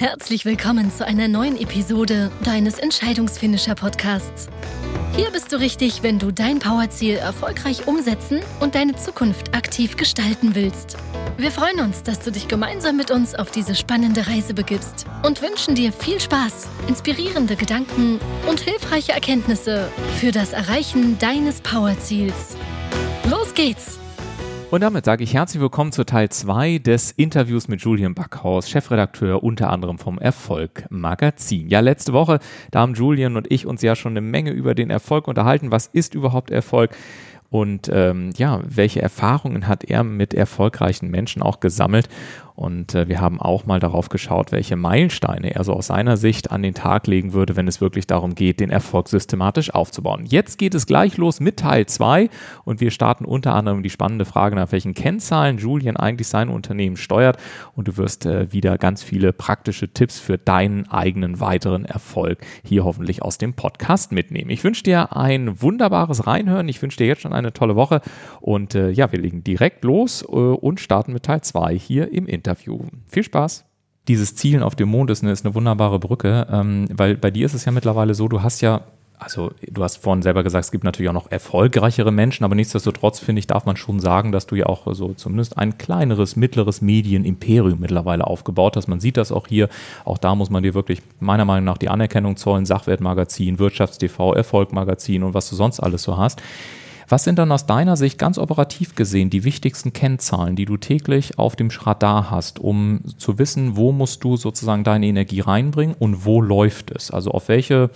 Herzlich willkommen zu einer neuen Episode deines Entscheidungsfinisher-Podcasts. Hier bist du richtig, wenn du dein Powerziel erfolgreich umsetzen und deine Zukunft aktiv gestalten willst. Wir freuen uns, dass du dich gemeinsam mit uns auf diese spannende Reise begibst und wünschen dir viel Spaß, inspirierende Gedanken und hilfreiche Erkenntnisse für das Erreichen deines Powerziels. Los geht's! Und damit sage ich herzlich willkommen zu Teil 2 des Interviews mit Julian Backhaus, Chefredakteur unter anderem vom Erfolg Magazin. Ja, letzte Woche, da haben Julian und ich uns ja schon eine Menge über den Erfolg unterhalten. Was ist überhaupt Erfolg? Und welche Erfahrungen hat er mit erfolgreichen Menschen auch gesammelt? Und wir haben auch mal darauf geschaut, welche Meilensteine er so aus seiner Sicht an den Tag legen würde, wenn es wirklich darum geht, den Erfolg systematisch aufzubauen. Jetzt geht es gleich los mit Teil 2 und wir starten unter anderem die spannende Frage, nach welchen Kennzahlen Julian eigentlich sein Unternehmen steuert. Und du wirst wieder ganz viele praktische Tipps für deinen eigenen weiteren Erfolg hier hoffentlich aus dem Podcast mitnehmen. Ich wünsche dir ein wunderbares Reinhören. Ich wünsche dir jetzt schon eine tolle Woche und wir legen direkt los und starten mit Teil 2 hier im Interview. Viel Spaß! Dieses Zielen auf dem Mond ist eine wunderbare Brücke, weil bei dir ist es ja mittlerweile so, du hast vorhin selber gesagt, es gibt natürlich auch noch erfolgreichere Menschen, aber nichtsdestotrotz, finde ich, darf man schon sagen, dass du ja auch so zumindest ein kleineres, mittleres Medienimperium mittlerweile aufgebaut hast. Man sieht das auch hier, auch da muss man dir wirklich meiner Meinung nach die Anerkennung zollen, Sachwertmagazin, Wirtschaftstv, Erfolg Magazin und was du sonst alles so hast. Was sind dann aus deiner Sicht ganz operativ gesehen die wichtigsten Kennzahlen, die du täglich auf dem Radar hast, um zu wissen, wo musst du sozusagen deine Energie reinbringen und wo läuft es? Also auf welche,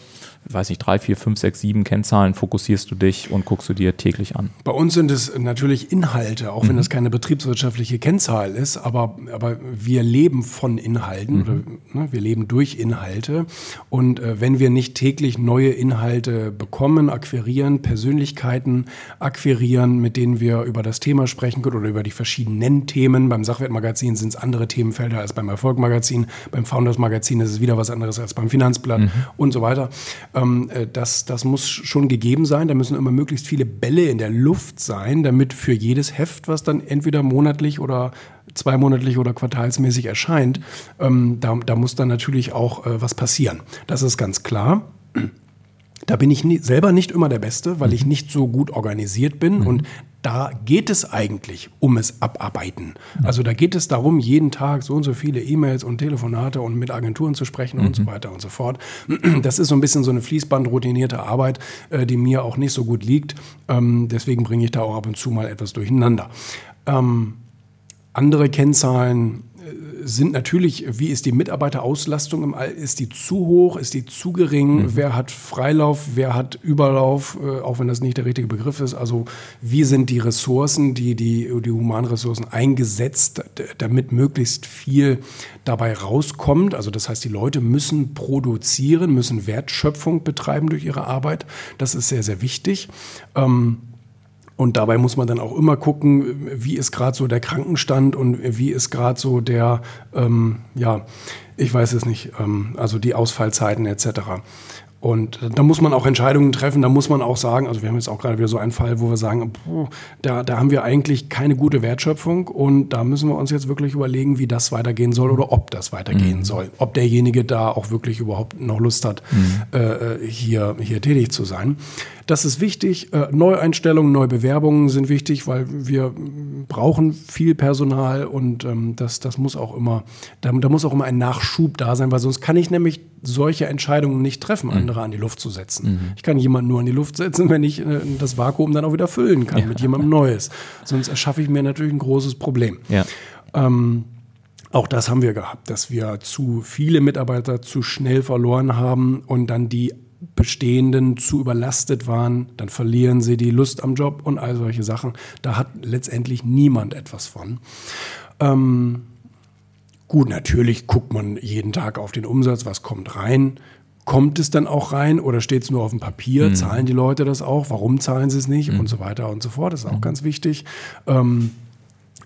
3, 4, 5, 6, 7 Kennzahlen fokussierst du dich und guckst du dir täglich an? Bei uns sind es natürlich Inhalte, auch wenn das keine betriebswirtschaftliche Kennzahl ist, aber wir leben von Inhalten, oder, wir leben durch Inhalte und wenn wir nicht täglich neue Inhalte bekommen, akquirieren, Persönlichkeiten akquirieren, mit denen wir über das Thema sprechen können oder über die verschiedenen Themen. Beim Sachwertmagazin sind es andere Themenfelder als beim Erfolg-Magazin, beim Founders-Magazin ist es wieder was anderes als beim Finanzblatt und so weiter. Das muss schon gegeben sein, da müssen immer möglichst viele Bälle in der Luft sein, damit für jedes Heft, was dann entweder monatlich oder zweimonatlich oder quartalsmäßig erscheint, da muss dann natürlich auch was passieren. Das ist ganz klar. Da bin ich selber nicht immer der Beste, weil ich nicht so gut organisiert bin und da geht es eigentlich um es Abarbeiten. Also da geht es darum, jeden Tag so und so viele E-Mails und Telefonate und mit Agenturen zu sprechen und so weiter und so fort. Das ist so ein bisschen so eine fließbandroutinierte Arbeit, die mir auch nicht so gut liegt. Deswegen bringe ich da auch ab und zu mal etwas durcheinander. Andere Kennzahlen sind natürlich, wie ist die Mitarbeiterauslastung im All? Ist die zu hoch? Ist die zu gering? Wer hat Freilauf? Wer hat Überlauf? Auch wenn das nicht der richtige Begriff ist. Also wie sind die Ressourcen, die Humanressourcen eingesetzt, damit möglichst viel dabei rauskommt? Also das heißt, die Leute müssen produzieren, müssen Wertschöpfung betreiben durch ihre Arbeit. Das ist sehr, sehr wichtig. Und dabei muss man dann auch immer gucken, wie ist gerade so der Krankenstand und wie ist gerade so der, also die Ausfallzeiten etc. Und da muss man auch Entscheidungen treffen, da muss man auch sagen, also wir haben jetzt auch gerade wieder so einen Fall, wo wir sagen, da haben wir eigentlich keine gute Wertschöpfung und da müssen wir uns jetzt wirklich überlegen, wie das weitergehen soll oder ob das weitergehen soll. Ob derjenige da auch wirklich überhaupt noch Lust hat, hier tätig zu sein. Das ist wichtig. Neueinstellungen, Neubewerbungen sind wichtig, weil wir brauchen viel Personal und das muss auch immer, da muss auch immer ein Nachschub da sein, weil sonst kann ich nämlich solche Entscheidungen nicht treffen, andere an die Luft zu setzen. Ich kann jemanden nur an die Luft setzen, wenn ich das Vakuum dann auch wieder füllen kann mit jemandem Neues. Sonst erschaffe ich mir natürlich ein großes Problem. Ja. Auch das haben wir gehabt, dass wir zu viele Mitarbeiter zu schnell verloren haben und dann die Bestehenden zu überlastet waren, dann verlieren sie die Lust am Job und all solche Sachen. Da hat letztendlich niemand etwas von. Gut, natürlich guckt man jeden Tag auf den Umsatz, was kommt rein. Kommt es dann auch rein oder steht es nur auf dem Papier? Zahlen die Leute das auch? Warum zahlen sie es nicht? Und so weiter und so fort. Das ist auch ganz wichtig.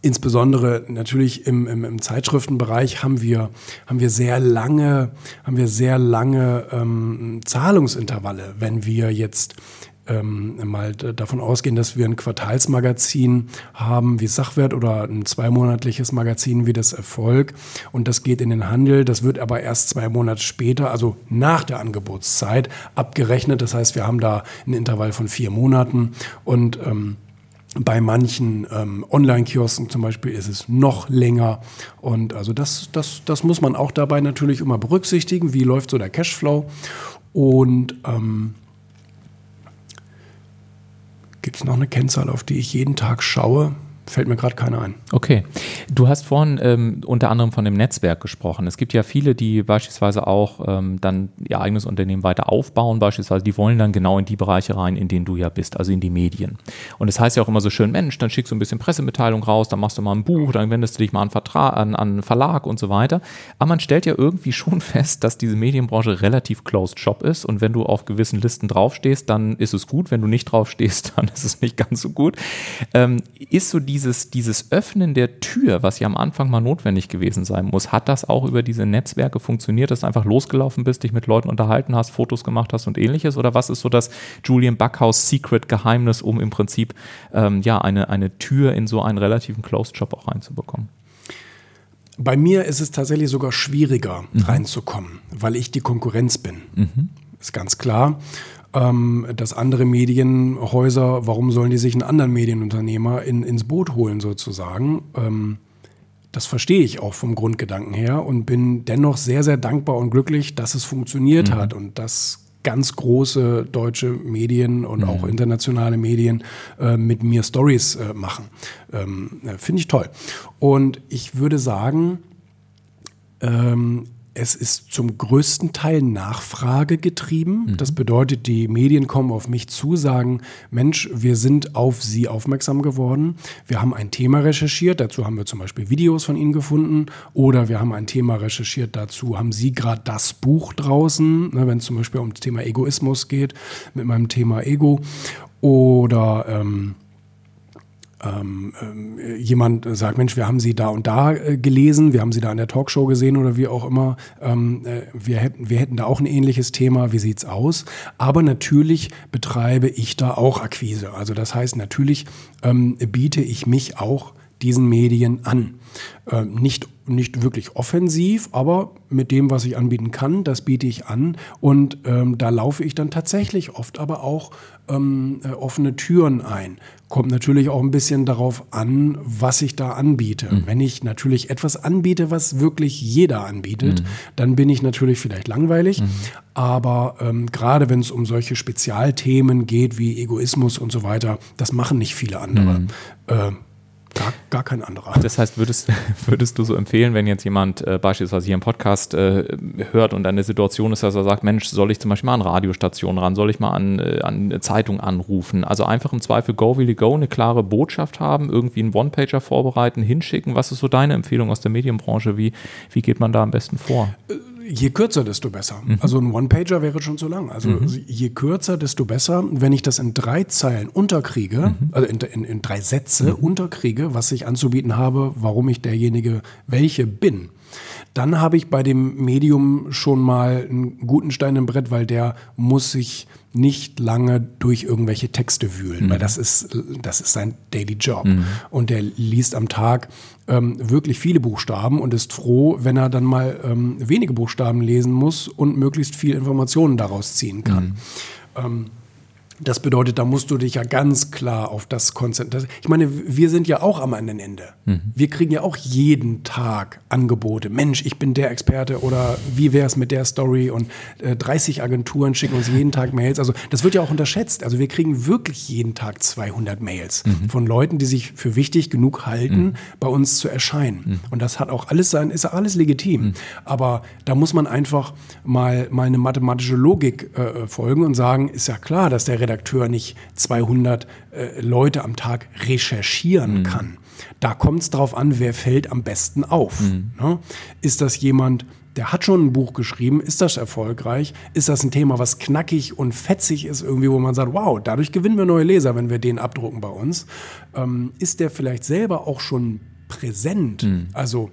Insbesondere natürlich im Zeitschriftenbereich haben wir sehr lange Zahlungsintervalle, wenn wir jetzt mal davon ausgehen, dass wir ein Quartalsmagazin haben wie Sachwert oder ein zweimonatliches Magazin wie das Erfolg, und das geht in den Handel. Das wird aber erst 2 Monate später, also nach der Angebotszeit, abgerechnet. Das heißt, wir haben da ein Intervall von 4 Monaten und bei manchen Online-Kiosken zum Beispiel ist es noch länger. Und also das muss man auch dabei natürlich immer berücksichtigen. Wie läuft so der Cashflow? Und gibt es noch eine Kennzahl, auf die ich jeden Tag schaue? Fällt mir gerade keine ein. Okay. Du hast vorhin unter anderem von dem Netzwerk gesprochen. Es gibt ja viele, die beispielsweise auch dann ihr eigenes Unternehmen weiter aufbauen. Beispielsweise, die wollen dann genau in die Bereiche rein, in denen du ja bist, also in die Medien. Und das heißt ja auch immer so schön, Mensch, dann schickst du ein bisschen Pressemitteilung raus, dann machst du mal ein Buch, dann wendest du dich mal an einen Verlag und so weiter. Aber man stellt ja irgendwie schon fest, dass diese Medienbranche relativ closed shop ist. Und wenn du auf gewissen Listen draufstehst, dann ist es gut. Wenn du nicht draufstehst, dann ist es nicht ganz so gut. Ist so dieses Öffnen der Tür, was ja am Anfang mal notwendig gewesen sein muss, hat das auch über diese Netzwerke funktioniert, dass du einfach losgelaufen bist, dich mit Leuten unterhalten hast, Fotos gemacht hast und ähnliches? Oder was ist so das Julian Backhaus Secret-Geheimnis, um im Prinzip eine Tür in so einen relativen Closed-Shop auch reinzubekommen? Bei mir ist es tatsächlich sogar schwieriger, reinzukommen, weil ich die Konkurrenz bin. Mhm. Ist ganz klar. Dass andere Medienhäuser, warum sollen die sich einen anderen Medienunternehmer ins Boot holen sozusagen? Das verstehe ich auch vom Grundgedanken her und bin dennoch sehr, sehr dankbar und glücklich, dass es funktioniert hat und dass ganz große deutsche Medien und auch internationale Medien mit mir Stories machen. Finde ich toll. Und ich würde sagen, es ist zum größten Teil Nachfrage getrieben. Das bedeutet, die Medien kommen auf mich zu, sagen, Mensch, wir sind auf Sie aufmerksam geworden. Wir haben ein Thema recherchiert, dazu haben wir zum Beispiel Videos von Ihnen gefunden. Oder wir haben ein Thema recherchiert, dazu haben Sie gerade das Buch draußen, ne, wenn es zum Beispiel um das Thema Egoismus geht, mit meinem Thema Ego. Oder jemand sagt, Mensch, wir haben Sie da und da gelesen, wir haben Sie da in der Talkshow gesehen oder wie auch immer, wir hätten da auch ein ähnliches Thema, wie sieht's aus? Aber natürlich betreibe ich da auch Akquise. Also das heißt, natürlich biete ich mich auch diesen Medien an. Nicht wirklich offensiv, aber mit dem, was ich anbieten kann, das biete ich an. Und da laufe ich dann tatsächlich oft aber auch offene Türen ein. Kommt natürlich auch ein bisschen darauf an, was ich da anbiete. Wenn ich natürlich etwas anbiete, was wirklich jeder anbietet, dann bin ich natürlich vielleicht langweilig. Aber gerade wenn es um solche Spezialthemen geht wie Egoismus und so weiter, das machen nicht viele andere. Gar kein anderer. Das heißt, würdest du so empfehlen, wenn jetzt jemand beispielsweise hier im Podcast hört und eine Situation ist, dass er sagt, Mensch, soll ich zum Beispiel mal an Radiostationen ran, soll ich mal an eine Zeitung anrufen? Also einfach im Zweifel go, eine klare Botschaft haben, irgendwie einen One-Pager vorbereiten, hinschicken. Was ist so deine Empfehlung aus der Medienbranche? Wie geht man da am besten vor? Je kürzer, desto besser. Also ein One-Pager wäre schon zu lang. Also je kürzer, desto besser. Wenn ich das in 3 Zeilen unterkriege, also in 3 Sätze unterkriege, was ich anzubieten habe, warum ich derjenige welche bin, dann habe ich bei dem Medium schon mal einen guten Stein im Brett, weil der muss sich nicht lange durch irgendwelche Texte wühlen, weil das ist sein Daily Job. Und der liest am Tag wirklich viele Buchstaben und ist froh, wenn er dann mal wenige Buchstaben lesen muss und möglichst viel Informationen daraus ziehen kann. Das bedeutet, da musst du dich ja ganz klar auf das konzentrieren. Ich meine, wir sind ja auch am anderen Ende. Wir kriegen ja auch jeden Tag Angebote. Mensch, ich bin der Experte oder wie wäre es mit der Story? Und 30 Agenturen schicken uns jeden Tag Mails. Also das wird ja auch unterschätzt. Also wir kriegen wirklich jeden Tag 200 Mails von Leuten, die sich für wichtig genug halten, bei uns zu erscheinen. Und das hat auch alles ist alles legitim. Aber da muss man einfach mal eine mathematische Logik folgen und sagen, ist ja klar, dass der Redakteur nicht 200 Leute am Tag recherchieren kann. Da kommt es drauf an, wer fällt am besten auf. Ne? Ist das jemand, der hat schon ein Buch geschrieben, ist das erfolgreich? Ist das ein Thema, was knackig und fetzig ist, irgendwie, wo man sagt, wow, dadurch gewinnen wir neue Leser, wenn wir den abdrucken bei uns? Ist der vielleicht selber auch schon präsent? Also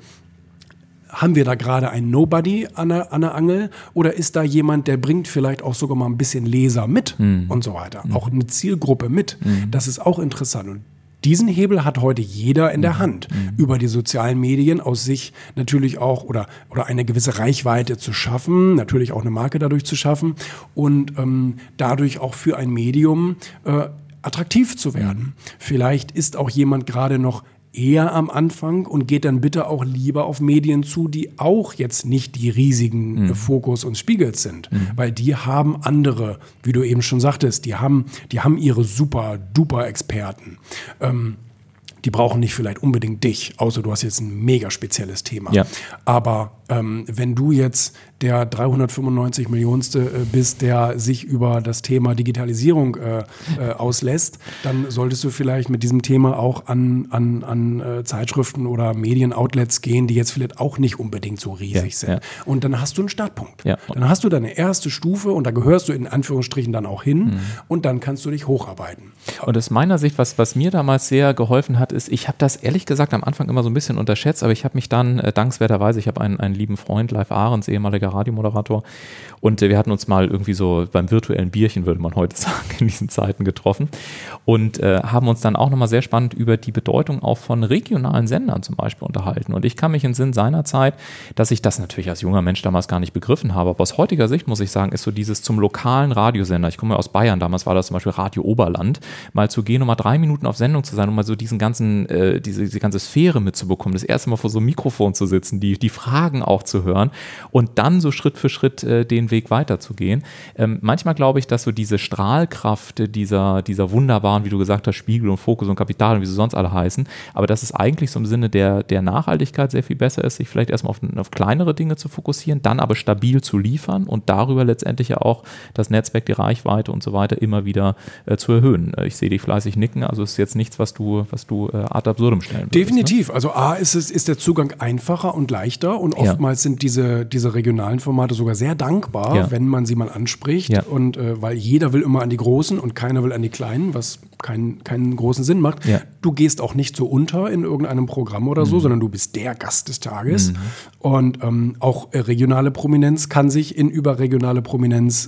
haben wir da gerade einen Nobody an der Angel oder ist da jemand, der bringt vielleicht auch sogar mal ein bisschen Leser mit und so weiter, auch eine Zielgruppe mit. Das ist auch interessant und diesen Hebel hat heute jeder in der Hand, über die sozialen Medien aus sich natürlich auch oder eine gewisse Reichweite zu schaffen, natürlich auch eine Marke dadurch zu schaffen und dadurch auch für ein Medium attraktiv zu werden. Vielleicht ist auch jemand gerade noch eher am Anfang und geht dann bitte auch lieber auf Medien zu, die auch jetzt nicht die riesigen Fokus und Spiegels sind, weil die haben andere, wie du eben schon sagtest, die haben ihre super duper Experten. Die brauchen nicht vielleicht unbedingt dich, außer du hast jetzt ein mega spezielles Thema. Ja. Aber wenn du jetzt der 395 Millionste bist, der sich über das Thema Digitalisierung auslässt, dann solltest du vielleicht mit diesem Thema auch an Zeitschriften oder Medienoutlets gehen, die jetzt vielleicht auch nicht unbedingt so riesig sind. Ja. Und dann hast du einen Startpunkt. Ja. Dann hast du deine erste Stufe und da gehörst du in Anführungsstrichen dann auch hin und dann kannst du dich hocharbeiten. Und aus meiner Sicht, was mir damals sehr geholfen hat, ist, ich habe das ehrlich gesagt am Anfang immer so ein bisschen unterschätzt, aber ich habe mich dann dankenswerterweise, ich habe einen lieben Freund, Leif Ahrens, ehemaliger Radiomoderator und wir hatten uns mal irgendwie so beim virtuellen Bierchen, würde man heute sagen, in diesen Zeiten getroffen und haben uns dann auch nochmal sehr spannend über die Bedeutung auch von regionalen Sendern zum Beispiel unterhalten und ich kann mich in Sinn seiner Zeit, dass ich das natürlich als junger Mensch damals gar nicht begriffen habe, aber aus heutiger Sicht muss ich sagen, ist so dieses zum lokalen Radiosender, ich komme ja aus Bayern, damals war das zum Beispiel Radio Oberland, mal zu gehen, um mal 3 Minuten auf Sendung zu sein, um mal so diesen diese ganze Sphäre mitzubekommen, das erste Mal vor so einem Mikrofon zu sitzen, die Fragen auch zu hören und dann so Schritt für Schritt den Weg weiterzugehen. Manchmal glaube ich, dass so diese Strahlkraft dieser wunderbaren, wie du gesagt hast, Spiegel und Fokus und Kapital und wie sie sonst alle heißen, aber dass es eigentlich so im Sinne der Nachhaltigkeit sehr viel besser ist, sich vielleicht erstmal auf kleinere Dinge zu fokussieren, dann aber stabil zu liefern und darüber letztendlich ja auch das Netzwerk, die Reichweite und so weiter immer wieder zu erhöhen. Ich sehe dich fleißig nicken, also es ist jetzt nichts, was du ad absurdum stellen würdest. Definitiv. Ne? Also A, ist der Zugang einfacher und leichter und oftmals sind diese regionalen Formate sogar sehr dankbar, wenn man sie mal anspricht und weil jeder will immer an die Großen und keiner will an die Kleinen, was keinen großen Sinn macht. Ja. Du gehst auch nicht so unter in irgendeinem Programm oder so, sondern du bist der Gast des Tages und auch regionale Prominenz kann sich in überregionale Prominenz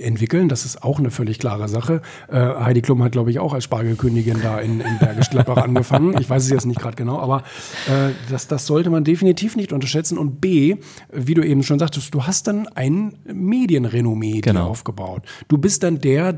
entwickeln. Das ist auch eine völlig klare Sache. Heidi Klum hat, glaube ich, auch als Spargelkönigin da in Bergisch Gladbach angefangen. Ich weiß es jetzt nicht gerade genau, aber das sollte man definitiv nicht unterschätzen. Und B, wie du eben schon sagtest, du hast dann ein Medienrenommee dir aufgebaut. Du bist dann der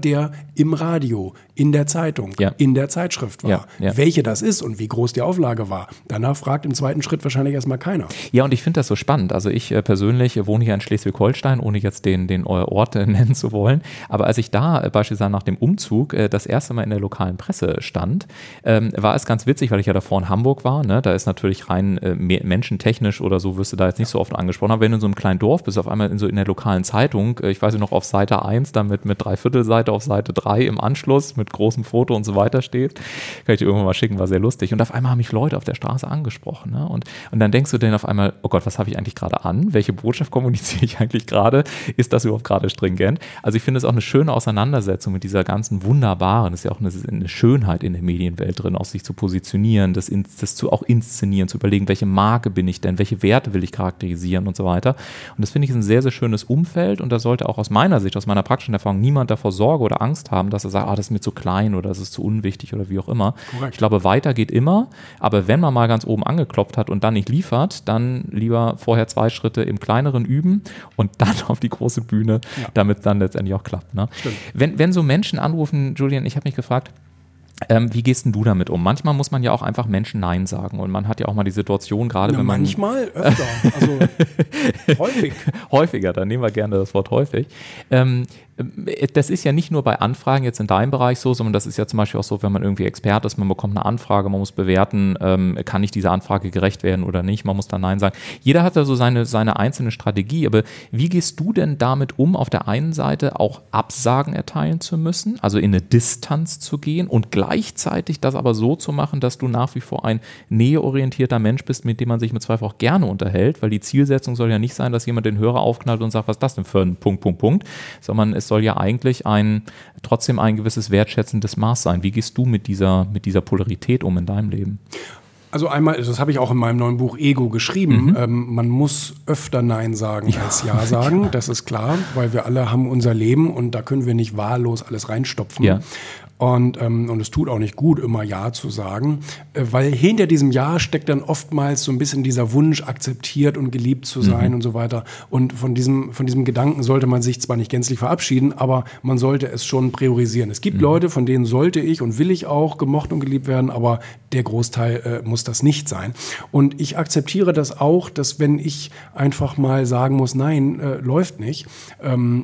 im Radio, in der Zeitung, in der Zeitschrift war. Ja. Welche das ist und wie groß die Auflage war. Danach fragt im zweiten Schritt wahrscheinlich erstmal keiner. Ja, und ich finde das so spannend. Also ich persönlich wohne hier in Schleswig-Holstein, ohne jetzt den Ort nennen zu wollen. Aber als ich da beispielsweise nach dem Umzug das erste Mal in der lokalen Presse stand, war es ganz witzig, weil ich ja davor in Hamburg war. Ne? Da ist natürlich rein menschentechnisch oder so, wirst du da jetzt nicht so oft angesprochen. Aber wenn du in so einem kleinen Dorf bist, auf einmal in der lokalen Zeitung, ich weiß nicht noch, auf Seite 1, dann mit Dreiviertelseite auf Seite 3 im Anschluss, mit großem Foto und so weiter steht. Kann ich dir irgendwann mal schicken, war sehr lustig. Und auf einmal haben mich Leute auf der Straße angesprochen. Ne? Und dann denkst du denen auf einmal, oh Gott, was habe ich eigentlich gerade an? Welche Botschaft kommuniziere ich eigentlich gerade? Ist das überhaupt gerade stringent? Also ich finde es auch eine schöne Auseinandersetzung mit dieser ganzen wunderbaren, das ist ja auch eine Schönheit in der Medienwelt drin, auch sich zu positionieren, das auch inszenieren, zu überlegen, welche Marke bin ich denn, welche Werte will ich charakterisieren und so weiter. Und das finde ich ein sehr, sehr schönes Umfeld und da sollte auch aus meiner Sicht, aus meiner praktischen Erfahrung niemand davor Sorge oder Angst haben, dass er sagt, das ist mir zu klein oder das ist zu unwichtig oder wie auch immer. Korrekt. Ich glaube, weiter geht immer, aber wenn man mal ganz oben angeklopft hat und dann nicht liefert, dann lieber vorher 2 Schritte im Kleineren üben und dann auf die große Bühne, damit es dann letztendlich auch klappt. Ne? Wenn so Menschen anrufen, Julian, ich habe mich gefragt, wie gehst denn du damit um? Manchmal muss man ja auch einfach Menschen Nein sagen und man hat ja auch mal die Situation, gerade wenn man… Manchmal, öfter, also häufig. Häufiger, dann nehmen wir gerne das Wort häufig. Das ist ja nicht nur bei Anfragen jetzt in deinem Bereich so, sondern das ist ja zum Beispiel auch so, wenn man irgendwie Experte ist, man bekommt eine Anfrage, man muss bewerten, kann ich dieser Anfrage gerecht werden oder nicht, man muss da Nein sagen. Jeder hat da so seine einzelne Strategie, aber wie gehst du denn damit um, auf der einen Seite auch Absagen erteilen zu müssen, also in eine Distanz zu gehen und gleichzeitig das aber so zu machen, dass du nach wie vor ein näheorientierter Mensch bist, mit dem man sich mit Zweifel auch gerne unterhält, weil die Zielsetzung soll ja nicht sein, dass jemand den Hörer aufknallt und sagt, was ist das denn für ein Punkt, sondern es soll ja eigentlich trotzdem ein gewisses wertschätzendes Maß sein. Wie gehst du mit dieser Polarität um in deinem Leben? Also einmal, das habe ich auch in meinem neuen Buch Ego geschrieben, man muss öfter Nein sagen als Ja sagen, das ist klar, weil wir alle haben unser Leben und da können wir nicht wahllos alles reinstopfen. Ja. Und es tut auch nicht gut, immer Ja zu sagen, weil hinter diesem Ja steckt dann oftmals so ein bisschen dieser Wunsch, akzeptiert und geliebt zu sein und so weiter. Und von diesem Gedanken sollte man sich zwar nicht gänzlich verabschieden, aber man sollte es schon priorisieren. Es gibt Leute, von denen sollte ich und will ich auch gemocht und geliebt werden, aber der Großteil muss das nicht sein. Und ich akzeptiere das auch, dass wenn ich einfach mal sagen muss, nein, läuft nicht,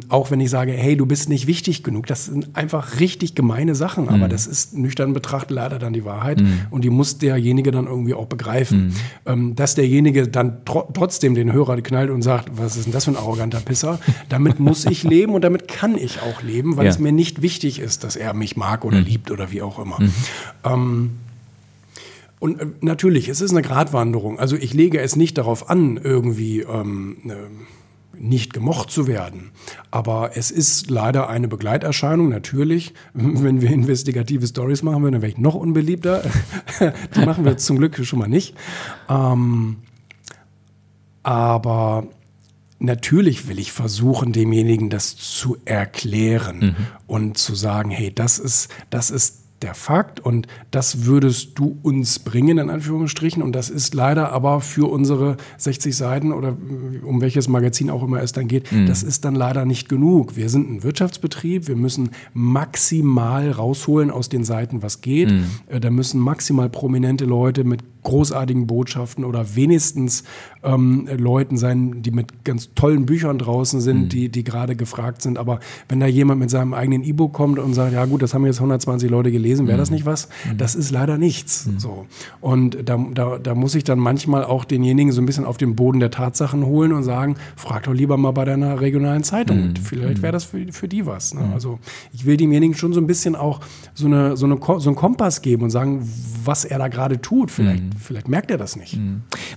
auch wenn ich sage, hey, du bist nicht wichtig genug, das sind einfach richtig gemeine Sachen, aber das ist nüchtern betrachtet leider dann die Wahrheit und die muss derjenige dann irgendwie auch begreifen. Dass derjenige dann trotzdem den Hörer knallt und sagt, was ist denn das für ein arroganter Pisser? Damit muss ich leben und damit kann ich auch leben, weil es mir nicht wichtig ist, dass er mich mag oder liebt oder wie auch immer. Und natürlich, es ist eine Gratwanderung. Also ich lege es nicht darauf an, irgendwie nicht gemocht zu werden. Aber es ist leider eine Begleiterscheinung, natürlich. Wenn wir investigative Stories machen würden, dann wäre ich noch unbeliebter. Die machen wir zum Glück schon mal nicht. Aber natürlich will ich versuchen, demjenigen das zu erklären und zu sagen, hey, das ist der Fakt und das würdest du uns bringen, in Anführungsstrichen. Und das ist leider aber für unsere 60 Seiten oder um welches Magazin auch immer es dann geht, das ist dann leider nicht genug. Wir sind ein Wirtschaftsbetrieb, wir müssen maximal rausholen aus den Seiten, was geht. Da müssen maximal prominente Leute mit großartigen Botschaften oder wenigstens Leuten sein, die mit ganz tollen Büchern draußen sind, die gerade gefragt sind. Aber wenn da jemand mit seinem eigenen E-Book kommt und sagt, ja gut, das haben jetzt 120 Leute gelesen, wäre das nicht was? Das ist leider nichts. So. Und da muss ich dann manchmal auch denjenigen so ein bisschen auf den Boden der Tatsachen holen und sagen, frag doch lieber mal bei deiner regionalen Zeitung. Vielleicht wäre das für die was. Ne? Also ich will demjenigen schon so ein bisschen auch so einen Kompass geben und sagen, was er da gerade tut. Vielleicht merkt er das nicht.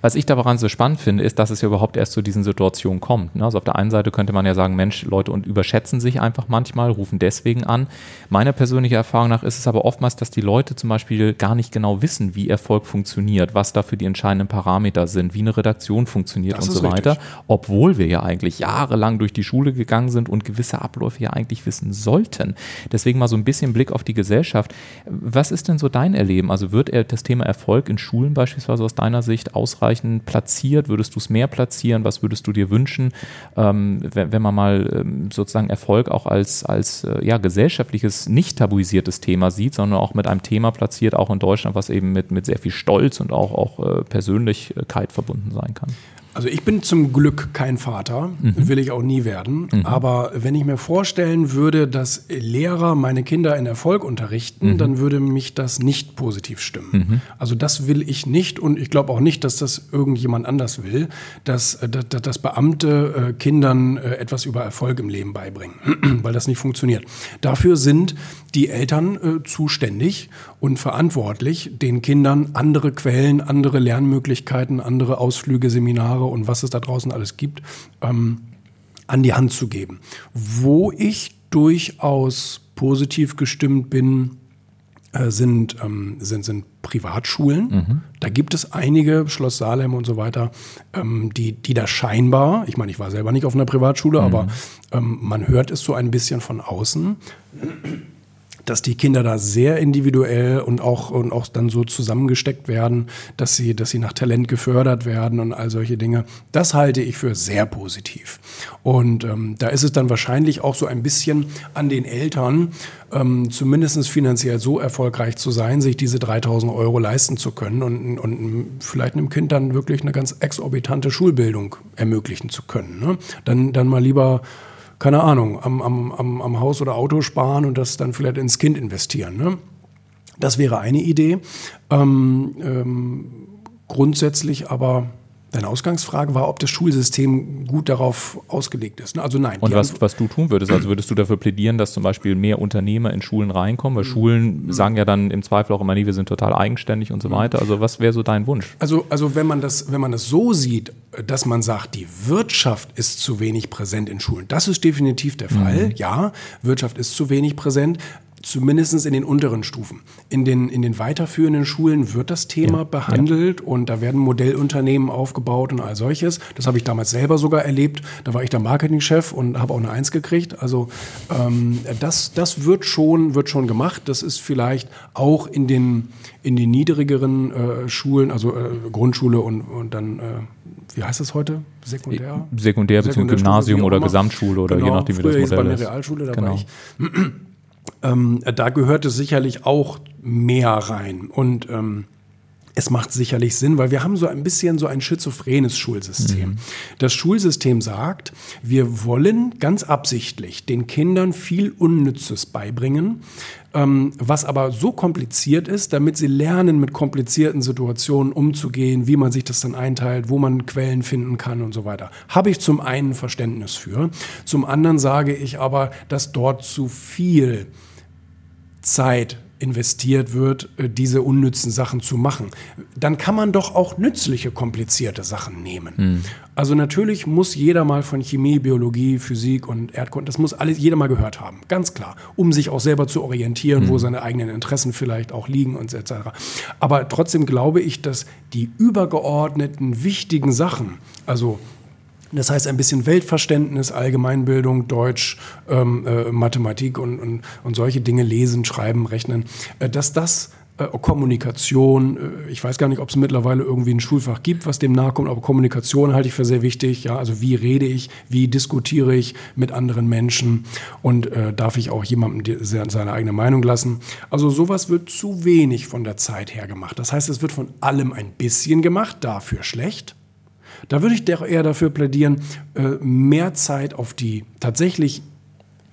Was ich daran so spannend finde, ist, dass es ja überhaupt erst zu diesen Situationen kommt. Also auf der einen Seite könnte man ja sagen, Mensch, Leute und überschätzen sich einfach manchmal, rufen deswegen an. Meiner persönlichen Erfahrung nach ist es aber oftmals, dass die Leute zum Beispiel gar nicht genau wissen, wie Erfolg funktioniert, was dafür die entscheidenden Parameter sind, wie eine Redaktion funktioniert und so weiter. Obwohl wir ja eigentlich jahrelang durch die Schule gegangen sind und gewisse Abläufe ja eigentlich wissen sollten. Deswegen mal so ein bisschen Blick auf die Gesellschaft. Was ist denn so dein Erleben? Also wird das Thema Erfolg in Schulen beispielsweise aus deiner Sicht ausreichend platziert? Würdest du es mehr platzieren? Was würdest du dir wünschen, wenn man mal sozusagen Erfolg auch als gesellschaftliches, nicht tabuisiertes Thema sieht, sondern auch mit einem Thema platziert, auch in Deutschland, was eben mit sehr viel Stolz und auch Persönlichkeit verbunden sein kann? Also ich bin zum Glück kein Vater, will ich auch nie werden. Aber wenn ich mir vorstellen würde, dass Lehrer meine Kinder in Erfolg unterrichten, dann würde mich das nicht positiv stimmen. Also das will ich nicht und ich glaube auch nicht, dass das irgendjemand anders will, dass Beamte Kindern etwas über Erfolg im Leben beibringen, weil das nicht funktioniert. Dafür sind die Eltern zuständig und verantwortlich, den Kindern andere Quellen, andere Lernmöglichkeiten, andere Ausflüge, Seminare und was es da draußen alles gibt, an die Hand zu geben. Wo ich durchaus positiv gestimmt bin, sind Privatschulen. Da gibt es einige, Schloss Salem und so weiter, die da scheinbar, ich meine, ich war selber nicht auf einer Privatschule, aber man hört es so ein bisschen von außen, dass die Kinder da sehr individuell und auch dann so zusammengesteckt werden, dass sie nach Talent gefördert werden und all solche Dinge. Das halte ich für sehr positiv. Und da ist es dann wahrscheinlich auch so ein bisschen an den Eltern, zumindest finanziell so erfolgreich zu sein, sich diese 3.000 Euro leisten zu können und vielleicht einem Kind dann wirklich eine ganz exorbitante Schulbildung ermöglichen zu können. Ne? Dann mal lieber, keine Ahnung, am Haus oder Auto sparen und das dann vielleicht ins Kind investieren. Ne? Das wäre eine Idee. Grundsätzlich aber, deine Ausgangsfrage war, ob das Schulsystem gut darauf ausgelegt ist. Also nein. Und was du tun würdest, also würdest du dafür plädieren, dass zum Beispiel mehr Unternehmer in Schulen reinkommen? Weil Schulen sagen ja dann im Zweifel auch immer, nee, wir sind total eigenständig und so weiter. Also was wäre so dein Wunsch? Also wenn man das so sieht, dass man sagt, die Wirtschaft ist zu wenig präsent in Schulen. Das ist definitiv der Fall. Ja, Wirtschaft ist zu wenig präsent. Zumindest in den unteren Stufen. In den weiterführenden Schulen wird das Thema behandelt und da werden Modellunternehmen aufgebaut und all solches. Das habe ich damals selber sogar erlebt. Da war ich der Marketingchef und habe auch eine 1 gekriegt. Also das wird schon gemacht. Das ist vielleicht auch in den niedrigeren Schulen, also Grundschule und dann wie heißt das heute? Sekundär bzw. Gymnasium oder Gesamtschule oder genau, je nachdem, wie das Modell ist. Bei der Realschule, da war ich. Da gehört es sicherlich auch mehr rein und es macht sicherlich Sinn, weil wir haben so ein bisschen so ein schizophrenes Schulsystem. Mhm. Das Schulsystem sagt, wir wollen ganz absichtlich den Kindern viel Unnützes beibringen, was aber so kompliziert ist, damit sie lernen, mit komplizierten Situationen umzugehen, wie man sich das dann einteilt, wo man Quellen finden kann und so weiter. Habe ich zum einen Verständnis für, zum anderen sage ich aber, dass dort zu viel Zeit investiert wird, diese unnützen Sachen zu machen. Dann kann man doch auch nützliche, komplizierte Sachen nehmen. Mhm. Also natürlich muss jeder mal von Chemie, Biologie, Physik und Erdkunde, das muss alles jeder mal gehört haben, ganz klar, um sich auch selber zu orientieren, wo seine eigenen Interessen vielleicht auch liegen und etc. Aber trotzdem glaube ich, dass die übergeordneten, wichtigen Sachen, also das heißt, ein bisschen Weltverständnis, Allgemeinbildung, Deutsch, Mathematik und solche Dinge, Lesen, Schreiben, Rechnen, dass das Kommunikation, ich weiß gar nicht, ob es mittlerweile irgendwie ein Schulfach gibt, was dem nahe kommt, aber Kommunikation halte ich für sehr wichtig. Ja, also wie rede ich, wie diskutiere ich mit anderen Menschen und darf ich auch jemandem seine eigene Meinung lassen. Also sowas wird zu wenig von der Zeit her gemacht. Das heißt, es wird von allem ein bisschen gemacht, dafür schlecht. Da würde ich eher dafür plädieren, mehr Zeit auf die tatsächlich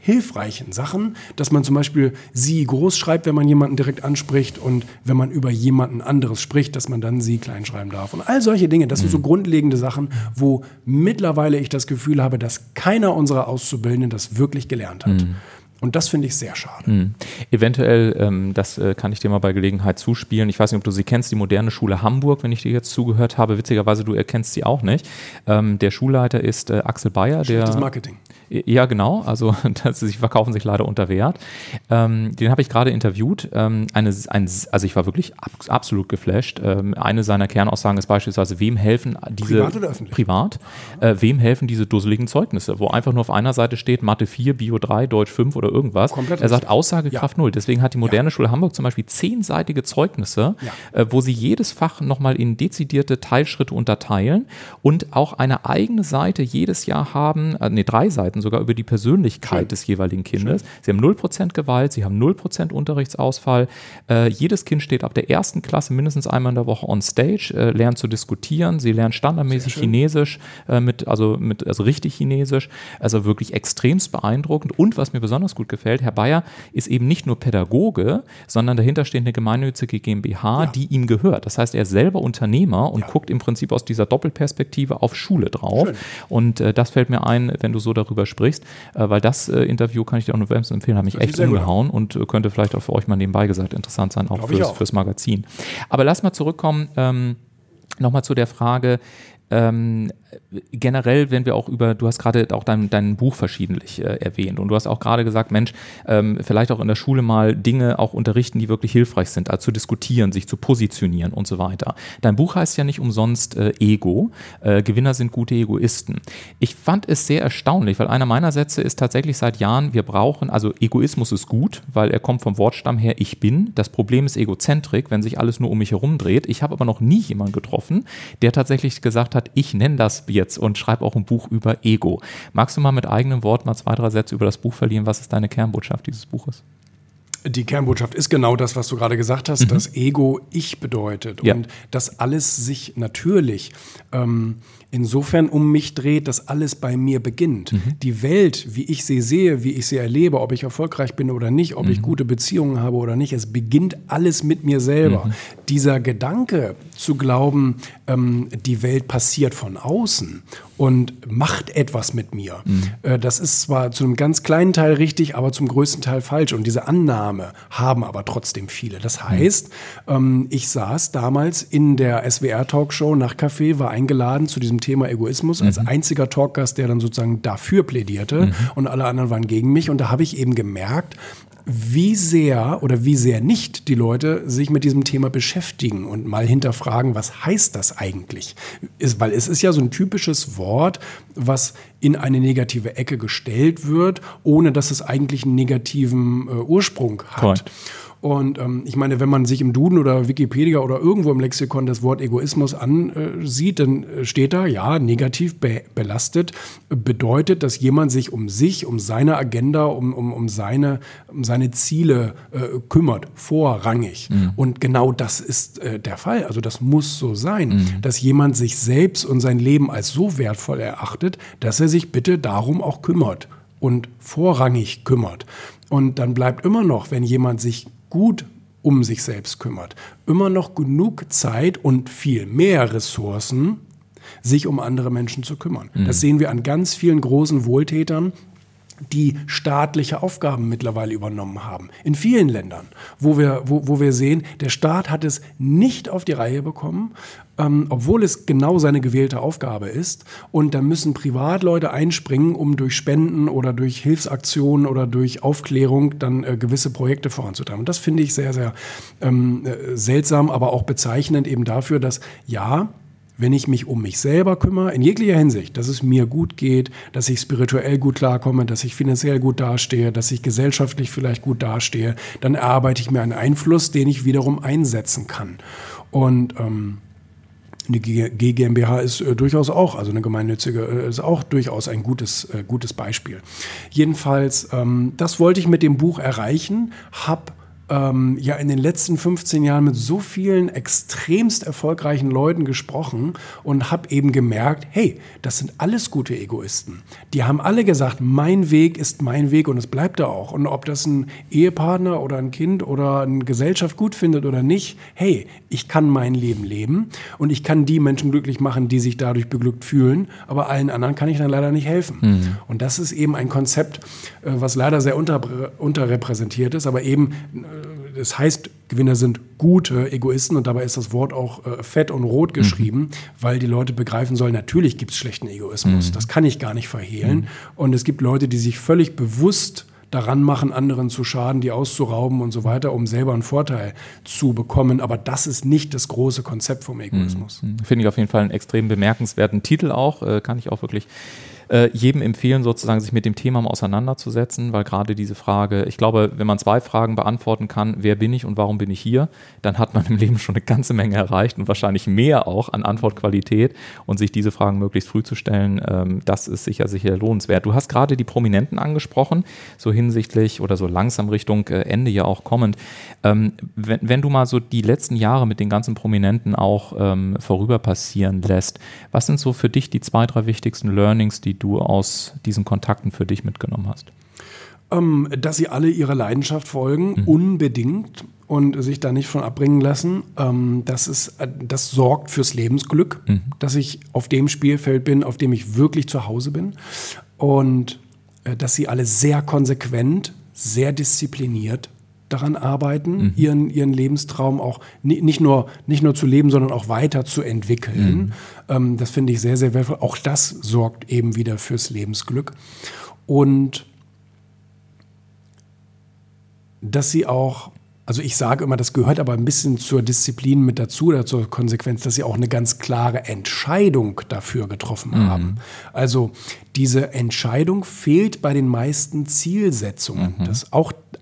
hilfreichen Sachen, dass man zum Beispiel sie groß schreibt, wenn man jemanden direkt anspricht und wenn man über jemanden anderes spricht, dass man dann sie klein schreiben darf. Und all solche Dinge, das sind so grundlegende Sachen, wo mittlerweile ich das Gefühl habe, dass keiner unserer Auszubildenden das wirklich gelernt hat. Mhm. Und das finde ich sehr schade. Mhm. Eventuell, das kann ich dir mal bei Gelegenheit zuspielen. Ich weiß nicht, ob du sie kennst, die moderne Schule Hamburg, wenn ich dir jetzt zugehört habe. Witzigerweise, du erkennst sie auch nicht. Der Schulleiter ist Axel Beyer. Schlechtes Marketing. Ja, genau. Also sie verkaufen sich leider unter Wert. Den habe ich gerade interviewt. Also ich war wirklich absolut geflasht. Eine seiner Kernaussagen ist beispielsweise, wem helfen diese... Privat oder öffentlich? Privat. Wem helfen diese dusseligen Zeugnisse, wo einfach nur auf einer Seite steht, Mathe 4, Bio 3, Deutsch 5 oder irgendwas. Komplett. Er sagt, Aussagekraft null. Deswegen hat die moderne Schule Hamburg zum Beispiel 10-seitige Zeugnisse, wo sie jedes Fach nochmal in dezidierte Teilschritte unterteilen und auch eine eigene Seite jedes Jahr haben, 3 Seiten, sogar über die Persönlichkeit des jeweiligen Kindes. Sie haben 0% Gewalt, sie haben 0% Unterrichtsausfall. Jedes Kind steht ab der ersten Klasse mindestens einmal in der Woche on stage, lernt zu diskutieren, sie lernt standardmäßig Chinesisch, also richtig Chinesisch, also wirklich extremst beeindruckend. Und was mir besonders gut gefällt, Herr Bayer ist eben nicht nur Pädagoge, sondern dahinter steht eine gemeinnützige GmbH, die ihm gehört. Das heißt, er ist selber Unternehmer und guckt im Prinzip aus dieser Doppelperspektive auf Schule drauf. Schön. Und das fällt mir ein, wenn du so darüber sprichst, weil das Interview kann ich dir auch nur wärmstens empfehlen, hat mich echt umgehauen und könnte vielleicht auch für euch mal nebenbei gesagt interessant sein, auch fürs Magazin. Aber lass mal zurückkommen, nochmal zu der Frage, generell, wenn wir auch über, du hast gerade auch dein Buch verschiedentlich erwähnt und du hast auch gerade gesagt, Mensch, vielleicht auch in der Schule mal Dinge auch unterrichten, die wirklich hilfreich sind, also zu diskutieren, sich zu positionieren und so weiter. Dein Buch heißt ja nicht umsonst Ego, Gewinner sind gute Egoisten. Ich fand es sehr erstaunlich, weil einer meiner Sätze ist tatsächlich seit Jahren, wir brauchen, also Egoismus ist gut, weil er kommt vom Wortstamm her, ich bin, das Problem ist Egozentrik, wenn sich alles nur um mich herum dreht. Ich habe aber noch nie jemanden getroffen, der tatsächlich gesagt hat, ich nenne das jetzt und schreibe auch ein Buch über Ego. Magst du mal mit eigenen Worten mal 2-3 Sätze über das Buch verlieren? Was ist deine Kernbotschaft dieses Buches? Die Kernbotschaft ist genau das, was du gerade gesagt hast, dass Ego ich bedeutet und dass alles sich natürlich insofern um mich dreht, dass alles bei mir beginnt. Die Welt, wie ich sie sehe, wie ich sie erlebe, ob ich erfolgreich bin oder nicht, ob ich gute Beziehungen habe oder nicht, es beginnt alles mit mir selber. Dieser Gedanke zu glauben, die Welt passiert von außen und macht etwas mit mir, das ist zwar zu einem ganz kleinen Teil richtig, aber zum größten Teil falsch. Und diese Annahme haben aber trotzdem viele. Das heißt, ich saß damals in der SWR Talkshow nach Kaffee, war eingeladen zu diesem Thema Egoismus als einziger Talkgast, der dann sozusagen dafür plädierte und alle anderen waren gegen mich. Und da habe ich eben gemerkt, wie sehr oder wie sehr nicht die Leute sich mit diesem Thema beschäftigen und mal hinterfragen, was heißt das eigentlich? Weil es ist ja so ein typisches Wort, was in eine negative Ecke gestellt wird, ohne dass es eigentlich einen negativen Ursprung hat. Correct. Und ich meine, wenn man sich im Duden oder Wikipedia oder irgendwo im Lexikon das Wort Egoismus ansieht, dann steht da, ja, negativ belastet, bedeutet, dass jemand sich, um seine Agenda, um seine Ziele kümmert, vorrangig. Mhm. Und genau das ist der Fall. Also das muss so sein, dass jemand sich selbst und sein Leben als so wertvoll erachtet, dass er sich bitte darum auch kümmert und vorrangig kümmert. Und dann bleibt immer noch, wenn jemand sich gut um sich selbst kümmert, immer noch genug Zeit und viel mehr Ressourcen, sich um andere Menschen zu kümmern. Mhm. Das sehen wir an ganz vielen großen Wohltätern, die staatliche Aufgaben mittlerweile übernommen haben. In vielen Ländern, wo wir sehen, der Staat hat es nicht auf die Reihe bekommen, obwohl es genau seine gewählte Aufgabe ist. Und da müssen Privatleute einspringen, um durch Spenden oder durch Hilfsaktionen oder durch Aufklärung dann gewisse Projekte voranzutreiben. Und das finde ich sehr, sehr seltsam, aber auch bezeichnend eben dafür, dass wenn ich mich um mich selber kümmere, in jeglicher Hinsicht, dass es mir gut geht, dass ich spirituell gut klarkomme, dass ich finanziell gut dastehe, dass ich gesellschaftlich vielleicht gut dastehe, dann erarbeite ich mir einen Einfluss, den ich wiederum einsetzen kann. Und eine GmbH ist durchaus auch, also eine gemeinnützige, ist auch durchaus ein gutes Beispiel. Jedenfalls, das wollte ich mit dem Buch erreichen, habe in den letzten 15 Jahren mit so vielen extremst erfolgreichen Leuten gesprochen und habe eben gemerkt, hey, das sind alles gute Egoisten. Die haben alle gesagt, mein Weg ist mein Weg und es bleibt da auch. Und ob das ein Ehepartner oder ein Kind oder eine Gesellschaft gut findet oder nicht, hey, ich kann mein Leben leben und ich kann die Menschen glücklich machen, die sich dadurch beglückt fühlen, aber allen anderen kann ich dann leider nicht helfen. Mhm. Und das ist eben ein Konzept, was leider sehr unterrepräsentiert ist, aber eben es heißt, Gewinner sind gute Egoisten und dabei ist das Wort auch fett und rot geschrieben, weil die Leute begreifen sollen, natürlich gibt es schlechten Egoismus, das kann ich gar nicht verhehlen und es gibt Leute, die sich völlig bewusst daran machen, anderen zu schaden, die auszurauben und so weiter, um selber einen Vorteil zu bekommen. Aber das ist nicht das große Konzept vom Egoismus. Finde ich auf jeden Fall einen extrem bemerkenswerten Titel auch, kann ich auch wirklich jedem empfehlen, sozusagen sich mit dem Thema mal auseinanderzusetzen, weil gerade diese Frage, ich glaube, wenn man 2 Fragen beantworten kann, wer bin ich und warum bin ich hier, dann hat man im Leben schon eine ganze Menge erreicht und wahrscheinlich mehr auch an Antwortqualität und sich diese Fragen möglichst früh zu stellen, das ist sicher lohnenswert. Du hast gerade die Prominenten angesprochen, so hinsichtlich oder so langsam Richtung Ende ja auch kommend. Wenn du mal so die letzten Jahre mit den ganzen Prominenten auch vorüber passieren lässt, was sind so für dich die 2, 3 wichtigsten Learnings, die du aus diesen Kontakten für dich mitgenommen hast? Dass sie alle ihrer Leidenschaft folgen, unbedingt, und sich da nicht von abbringen lassen. Das sorgt fürs Lebensglück, dass ich auf dem Spielfeld bin, auf dem ich wirklich zu Hause bin. Und dass sie alle sehr konsequent, sehr diszipliniert daran arbeiten, ihren Lebenstraum auch nicht nur zu leben, sondern auch weiterzuentwickeln. Das finde ich sehr, sehr wertvoll. Auch das sorgt eben wieder fürs Lebensglück. Und dass sie auch, also ich sage immer, das gehört aber ein bisschen zur Disziplin mit dazu oder zur Konsequenz, dass sie auch eine ganz klare Entscheidung dafür getroffen haben. Also diese Entscheidung fehlt bei den meisten Zielsetzungen. Das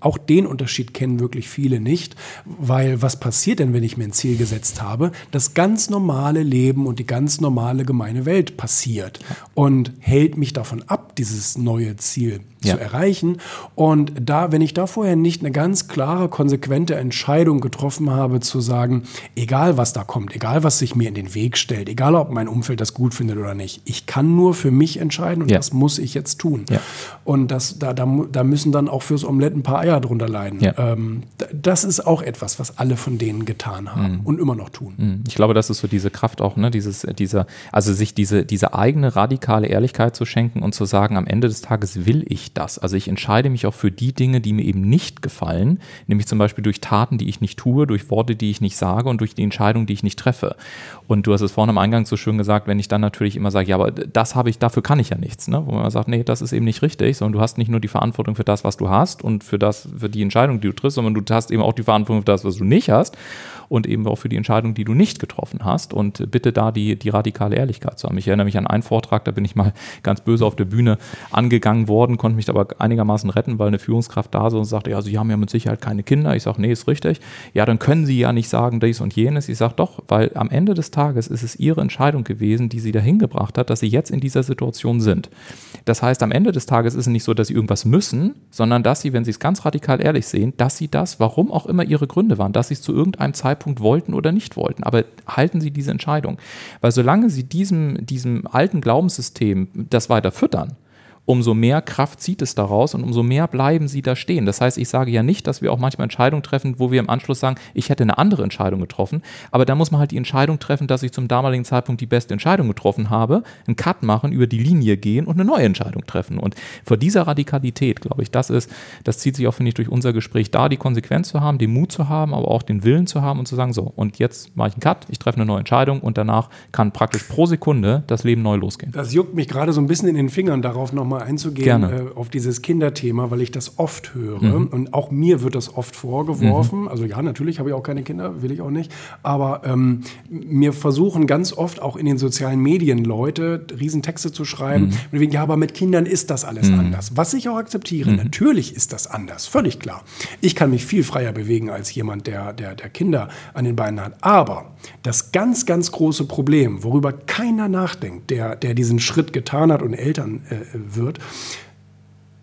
auch den Unterschied kennen wirklich viele nicht, weil was passiert denn, wenn ich mir ein Ziel gesetzt habe? Das ganz normale Leben und die ganz normale gemeine Welt passiert und hält mich davon ab, dieses neue Ziel zu erreichen. Und wenn ich da vorher nicht eine ganz klare, konsequente Entscheidung getroffen habe, zu sagen, egal was da kommt, egal was sich mir in den Weg stellt, egal ob mein Umfeld das gut findet oder nicht, ich kann nur für mich entscheiden und das muss ich jetzt tun. Ja. Und da müssen dann auch fürs Omelett ein paar Eier drunter leiden. Ja. Das ist auch etwas, was alle von denen getan haben und immer noch tun. Ich glaube, das ist so diese Kraft auch, ne? Sich diese eigene radikale Ehrlichkeit zu schenken und zu sagen, am Ende des Tages will ich das. Also ich entscheide mich auch für die Dinge, die mir eben nicht gefallen, nämlich zum Beispiel durch Taten, die ich nicht tue, durch Worte, die ich nicht sage und durch die Entscheidung, die ich nicht treffe. Und du hast es vorhin am Eingang so schön gesagt, wenn ich dann natürlich immer sage, ja, aber dafür kann ich ja nichts, ne? Wo man sagt, nee, das ist eben nicht richtig, sondern du hast nicht nur die Verantwortung für das, was du hast und für das, das für die Entscheidung, die du triffst, sondern du hast eben auch die Verantwortung für das, was du nicht hast und eben auch für die Entscheidung, die du nicht getroffen hast, und bitte da die radikale Ehrlichkeit zu haben. Ich erinnere mich an einen Vortrag, da bin ich mal ganz böse auf der Bühne angegangen worden, konnte mich aber einigermaßen retten, weil eine Führungskraft da so und sagte, ja, Sie haben ja mit Sicherheit keine Kinder. Ich sage, nee, ist richtig. Ja, dann können Sie ja nicht sagen dies und jenes. Ich sage, doch, weil am Ende des Tages ist es Ihre Entscheidung gewesen, die Sie dahin gebracht hat, dass Sie jetzt in dieser Situation sind. Das heißt, am Ende des Tages ist es nicht so, dass Sie irgendwas müssen, sondern dass Sie, wenn Sie es ganz radikal ehrlich sehen, dass Sie das, warum auch immer Ihre Gründe waren, dass Sie es zu irgendeinem Zeitpunkt wollten oder nicht wollten. Aber halten Sie diese Entscheidung. Weil solange Sie diesem alten Glaubenssystem das weiter füttern, umso mehr Kraft zieht es daraus und umso mehr bleiben sie da stehen. Das heißt, ich sage ja nicht, dass wir auch manchmal Entscheidungen treffen, wo wir im Anschluss sagen, ich hätte eine andere Entscheidung getroffen, aber da muss man halt die Entscheidung treffen, dass ich zum damaligen Zeitpunkt die beste Entscheidung getroffen habe, einen Cut machen, über die Linie gehen und eine neue Entscheidung treffen. Und vor dieser Radikalität, glaube ich, das zieht sich auch, finde ich, durch unser Gespräch da, die Konsequenz zu haben, den Mut zu haben, aber auch den Willen zu haben und zu sagen, so, und jetzt mache ich einen Cut, ich treffe eine neue Entscheidung und danach kann praktisch pro Sekunde das Leben neu losgehen. Das juckt mich gerade so ein bisschen in den Fingern, darauf nochmal einzugehen auf dieses Kinderthema, weil ich das oft höre, und auch mir wird das oft vorgeworfen, also ja, natürlich habe ich auch keine Kinder, will ich auch nicht, aber mir versuchen ganz oft auch in den sozialen Medien Leute Riesentexte zu schreiben, und wegen, ja, aber mit Kindern ist das alles anders, was ich auch akzeptiere, natürlich ist das anders, völlig klar. Ich kann mich viel freier bewegen als jemand, der Kinder an den Beinen hat, aber das ganz, ganz große Problem, worüber keiner nachdenkt, der diesen Schritt getan hat und Eltern wird,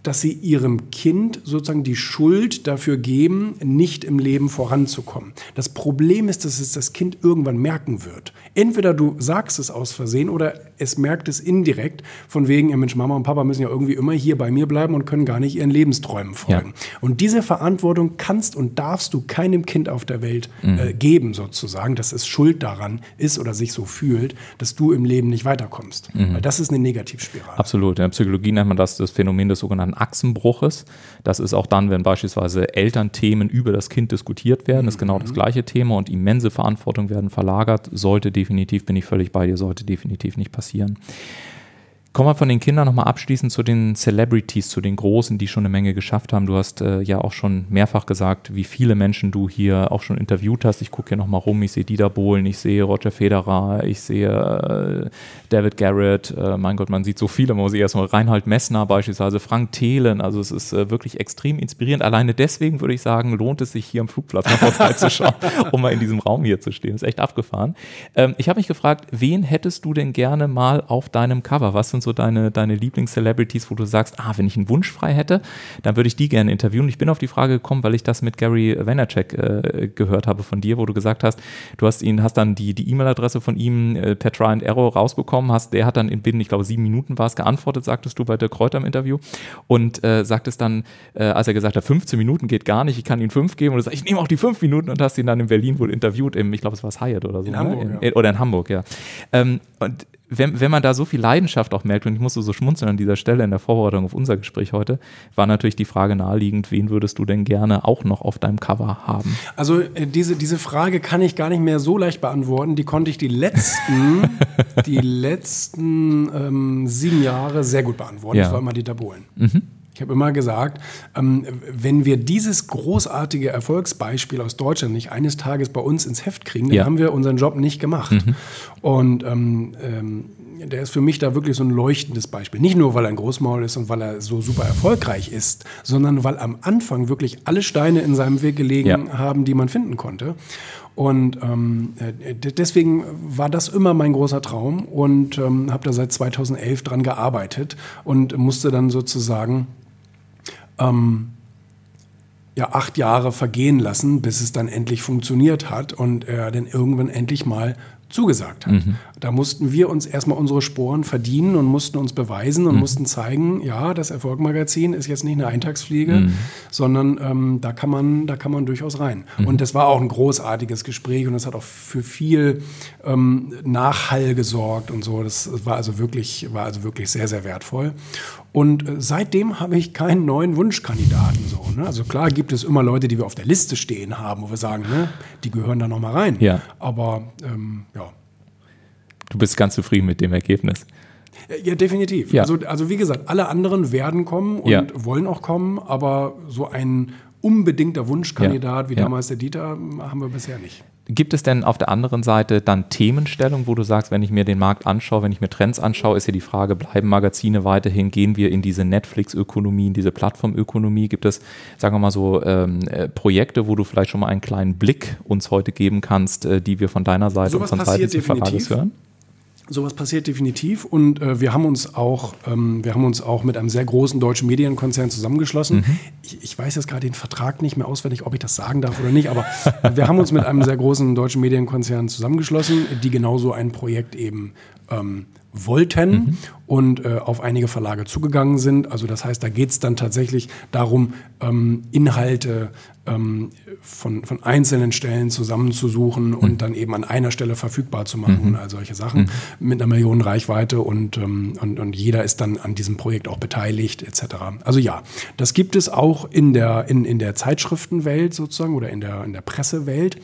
dass sie ihrem Kind sozusagen die Schuld dafür geben, nicht im Leben voranzukommen. Das Problem ist, dass es das Kind irgendwann merken wird. Entweder du sagst es aus Versehen oder es merkt es indirekt, von wegen, ja Mensch, Mama und Papa müssen ja irgendwie immer hier bei mir bleiben und können gar nicht ihren Lebensträumen folgen. Ja. Und diese Verantwortung kannst und darfst du keinem Kind auf der Welt geben, sozusagen, dass es schuld daran ist oder sich so fühlt, dass du im Leben nicht weiterkommst. Weil das ist eine Negativspirale. Absolut. In der Psychologie nennt man das Phänomen des sogenannten Achsenbruches. Das ist auch dann, wenn beispielsweise Elternthemen über das Kind diskutiert werden, ist genau das gleiche Thema und immense Verantwortung werden verlagert. Sollte definitiv, bin ich völlig bei dir, sollte definitiv nicht passieren. Kommen wir von den Kindern nochmal abschließend zu den Celebrities, zu den Großen, die schon eine Menge geschafft haben. Du hast ja auch schon mehrfach gesagt, wie viele Menschen du hier auch schon interviewt hast. Ich gucke hier nochmal rum, ich sehe Dieter Bohlen, ich sehe Roger Federer, ich sehe David Garrett, mein Gott, man sieht so viele, man muss erstmal Reinhold Messner beispielsweise, Frank Thelen, also es ist wirklich extrem inspirierend. Alleine deswegen würde ich sagen, lohnt es sich hier am Flugplatz mal vorbeizuschauen, um mal in diesem Raum hier zu stehen. Das ist echt abgefahren. Ich habe mich gefragt, wen hättest du denn gerne mal auf deinem Cover? Was sind so deine Lieblings-Celebrities, wo du sagst, wenn ich einen Wunsch frei hätte, dann würde ich die gerne interviewen. Ich bin auf die Frage gekommen, weil ich das mit Gary Vaynerchuk gehört habe von dir, wo du gesagt hast, du hast dann die E-Mail-Adresse von ihm per Try and Error rausbekommen, der hat dann binnen, ich glaube, 7 Minuten war es, geantwortet, sagtest du bei Dirk Kräuter im Interview, und sagtest dann, als er gesagt hat, 15 Minuten geht gar nicht, ich kann ihm 5 geben, und du sagst, ich nehme auch die 5 Minuten, und hast ihn dann in Berlin wohl interviewt, ich glaube, es war das Hyatt oder so. In Hamburg, ja. Und wenn man da so viel Leidenschaft auch merkt, und ich musste so schmunzeln an dieser Stelle in der Vorbereitung auf unser Gespräch heute, war natürlich die Frage naheliegend, wen würdest du denn gerne auch noch auf deinem Cover haben? Also diese Frage kann ich gar nicht mehr so leicht beantworten, die konnte ich die letzten 7 Jahre sehr gut beantworten, das war immer Dieter Bohlen. Ich habe immer gesagt, wenn wir dieses großartige Erfolgsbeispiel aus Deutschland nicht eines Tages bei uns ins Heft kriegen, dann haben wir unseren Job nicht gemacht. Und der ist für mich da wirklich so ein leuchtendes Beispiel. Nicht nur, weil er ein Großmaul ist und weil er so super erfolgreich ist, sondern weil am Anfang wirklich alle Steine in seinem Weg gelegen haben, die man finden konnte. Und deswegen war das immer mein großer Traum und habe da seit 2011 dran gearbeitet und musste dann sozusagen 8 Jahre vergehen lassen, bis es dann endlich funktioniert hat und er dann irgendwann endlich mal zugesagt hat. Da mussten wir uns erstmal unsere Sporen verdienen und mussten uns beweisen und mussten zeigen, ja, das Erfolg Magazin ist jetzt nicht eine Eintagsfliege, sondern da kann man durchaus rein. Und das war auch ein großartiges Gespräch und das hat auch für viel Nachhall gesorgt und so. Das war also wirklich sehr, sehr wertvoll. Und seitdem habe ich keinen neuen Wunschkandidaten. Also klar gibt es immer Leute, die wir auf der Liste stehen haben, wo wir sagen, die gehören da nochmal rein. Aber ja. Du bist ganz zufrieden mit dem Ergebnis. Ja, definitiv. Ja. Also wie gesagt, alle anderen werden kommen und wollen auch kommen, aber so ein unbedingter Wunschkandidat wie damals der Dieter haben wir bisher nicht. Gibt es denn auf der anderen Seite dann Themenstellung, wo du sagst, wenn ich mir den Markt anschaue, wenn ich mir Trends anschaue, ist ja die Frage, bleiben Magazine weiterhin, gehen wir in diese Netflix-Ökonomie, in diese Plattformökonomie? Gibt es, sagen wir mal so, Projekte, wo du vielleicht schon mal einen kleinen Blick uns heute geben kannst, die wir von deiner Seite und von Seiten des Verlages hören? Sowas passiert definitiv und wir haben uns auch mit einem sehr großen deutschen Medienkonzern zusammengeschlossen. Mhm. Ich weiß jetzt gerade den Vertrag nicht mehr auswendig, ob ich das sagen darf oder nicht, aber wir haben uns mit einem sehr großen deutschen Medienkonzern zusammengeschlossen, die genauso ein Projekt eben wollten und auf einige Verlage zugegangen sind. Also das heißt, da geht es dann tatsächlich darum, Inhalte von einzelnen Stellen zusammenzusuchen und dann eben an einer Stelle verfügbar zu machen und all solche Sachen mit einer Million Reichweite und jeder ist dann an diesem Projekt auch beteiligt etc. Also ja, das gibt es auch in der Zeitschriftenwelt sozusagen oder in der Pressewelt.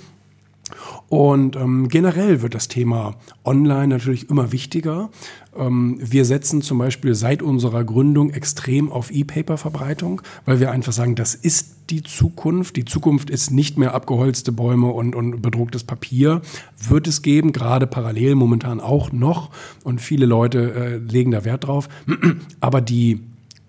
Und generell wird das Thema online natürlich immer wichtiger. Wir setzen zum Beispiel seit unserer Gründung extrem auf E-Paper-Verbreitung, weil wir einfach sagen, das ist die Zukunft. Die Zukunft ist nicht mehr abgeholzte Bäume und bedrucktes Papier. Wird es geben, gerade parallel momentan auch noch. Und viele Leute legen da Wert drauf. Aber die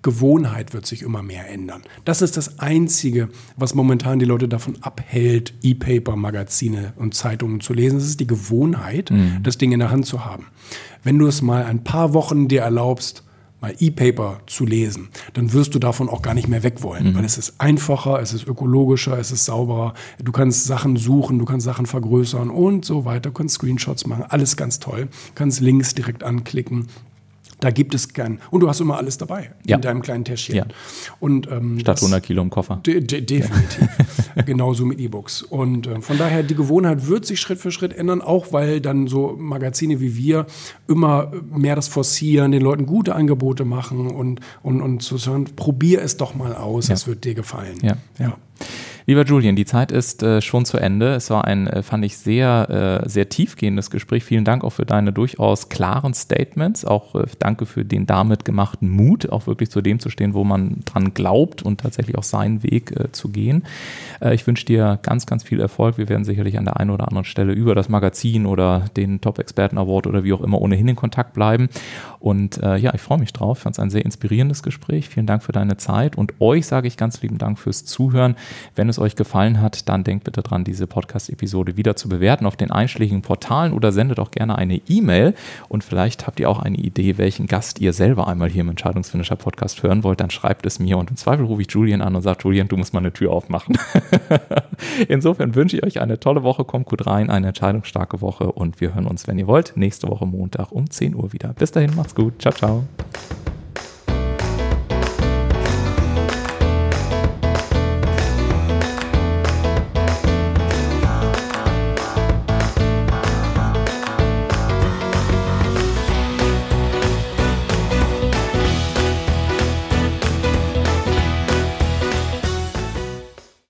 Gewohnheit wird sich immer mehr ändern. Das ist das Einzige, was momentan die Leute davon abhält, E-Paper, Magazine und Zeitungen zu lesen. Es ist die Gewohnheit, das Ding in der Hand zu haben. Wenn du es mal ein paar Wochen dir erlaubst, mal E-Paper zu lesen, dann wirst du davon auch gar nicht mehr weg wollen, weil es ist einfacher, es ist ökologischer, es ist sauberer, du kannst Sachen suchen, du kannst Sachen vergrößern und so weiter, du kannst Screenshots machen, alles ganz toll, du kannst Links direkt anklicken. Da gibt es keinen. Und du hast immer alles dabei in deinem kleinen Täschchen. Ja. Und, statt 100 Kilo im Koffer. Definitiv. Genauso mit E-Books. Und von daher, die Gewohnheit wird sich Schritt für Schritt ändern, auch weil dann so Magazine wie wir immer mehr das forcieren, den Leuten gute Angebote machen und zu sagen, probier es doch mal aus, es wird dir gefallen. Ja. Lieber Julian, die Zeit ist schon zu Ende. Es war ein, fand ich, sehr tiefgehendes Gespräch. Vielen Dank auch für deine durchaus klaren Statements. Auch danke für den damit gemachten Mut, auch wirklich zu dem zu stehen, wo man dran glaubt und tatsächlich auch seinen Weg zu gehen. Ich wünsche dir ganz, ganz viel Erfolg. Wir werden sicherlich an der einen oder anderen Stelle über das Magazin oder den Top-Experten-Award oder wie auch immer ohnehin in Kontakt bleiben. Und ich freue mich drauf. Ich fand es ein sehr inspirierendes Gespräch. Vielen Dank für deine Zeit. Und euch sage ich ganz lieben Dank fürs Zuhören. Wenn es euch gefallen hat, dann denkt bitte dran, diese Podcast-Episode wieder zu bewerten auf den einschlägigen Portalen oder sendet auch gerne eine E-Mail und vielleicht habt ihr auch eine Idee, welchen Gast ihr selber einmal hier im Entscheidungsfinisher-Podcast hören wollt, dann schreibt es mir und im Zweifel rufe ich Julian an und sage, Julian, du musst mal eine Tür aufmachen. Insofern wünsche ich euch eine tolle Woche, kommt gut rein, eine entscheidungsstarke Woche und wir hören uns, wenn ihr wollt, nächste Woche Montag um 10 Uhr wieder. Bis dahin, macht's gut, ciao, ciao.